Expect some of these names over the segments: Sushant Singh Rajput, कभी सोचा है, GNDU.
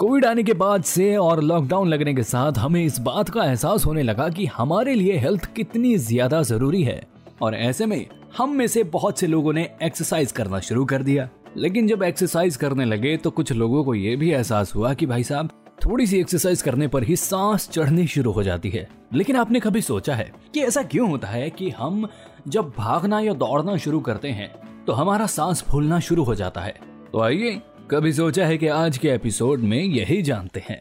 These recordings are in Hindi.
कोविड आने के बाद से और लॉकडाउन लगने के साथ हमें इस बात का एहसास होने लगा कि हमारे लिए हेल्थ कितनी ज्यादा जरूरी है, और ऐसे में हम में से बहुत से लोगों ने एक्सरसाइज करना शुरू कर दिया। लेकिन जब एक्सरसाइज करने लगे तो कुछ लोगों को ये भी एहसास हुआ कि भाई साहब, थोड़ी सी एक्सरसाइज करने पर ही सांस चढ़नी शुरू हो जाती है। लेकिन आपने कभी सोचा है कि ऐसा क्यों होता है कि हम जब भागना या दौड़ना शुरू करते हैं तो हमारा सांस फूलना शुरू हो जाता है? तो आइए, कभी सोचा है कि आज के एपिसोड में यही जानते हैं।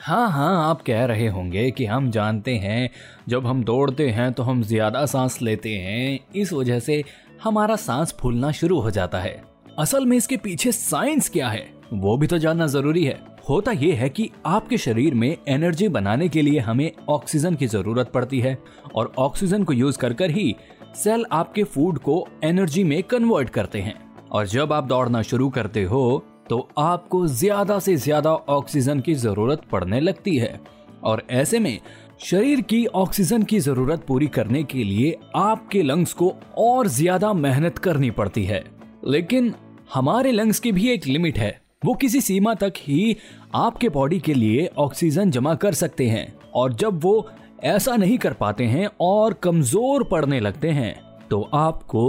हाँ, आप कह रहे होंगे कि हम जानते हैं जब हम दौड़ते हैं तो हम ज़्यादा सांस लेते हैं, इस वजह से हमारा सांस फूलना शुरू हो जाता है। असल में इसके पीछे साइंस क्या है वो भी तो जानना ज़रूरी है। होता ये है कि आपके शरीर में एनर्जी बनाने के लिए हमें ऑक्सीजन की ज़रूरत पड़ती है, और ऑक्सीजन को यूज़ कर कर ही सेल आपके फूड को एनर्जी में कन्वर्ट करते हैं। और जब आप दौड़ना शुरू करते हो तो आपको ज्यादा से ज्यादा ऑक्सीजन की जरूरत पड़ने लगती है, और ऐसे में शरीर की ऑक्सीजन की जरूरत पूरी करने के लिए आपके लंग्स को और ज्यादा मेहनत करनी पड़ती है। लेकिन हमारे लंग्स की भी एक लिमिट है, वो किसी सीमा तक ही आपके बॉडी के लिए ऑक्सीजन जमा कर सकते हैं, और जब वो ऐसा नहीं कर पाते हैं और कमजोर पड़ने लगते हैं तो आपको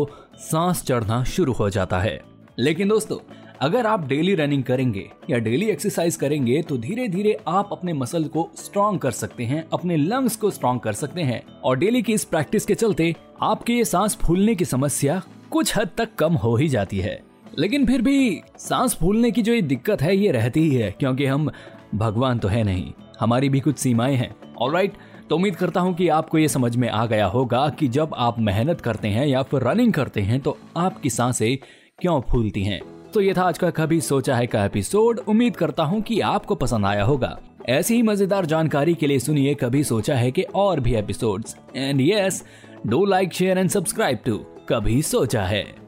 सांस चढ़ना शुरू हो जाता है। लेकिन दोस्तों, अगर आप डेली रनिंग करेंगे या डेली एक्सरसाइज करेंगे तो धीरे धीरे आप अपने मसल को स्ट्रॉन्ग कर सकते हैं, अपने लंग्स को स्ट्रॉन्ग कर सकते हैं, और डेली की इस प्रैक्टिस के चलते आपके ये सांस फूलने की समस्या कुछ हद तक कम हो ही जाती है। लेकिन फिर भी सांस फूलने की जो ये दिक्कत है ये रहती ही है, क्योंकि हम भगवान तो है नहीं, हमारी भी कुछ सीमाएं हैं। ऑलराइट, तो उम्मीद करता हूँ कि आपको ये समझ में आ गया होगा कि जब आप मेहनत करते हैं या फिर रनिंग करते हैं तो आपकी सांसें क्यों फूलती हैं। तो ये था आज का कभी सोचा है का एपिसोड। उम्मीद करता हूँ कि आपको पसंद आया होगा। ऐसी ही मजेदार जानकारी के लिए सुनिए कभी सोचा है के और भी episodes. And yes, do like, share and subscribe to कभी सोचा है।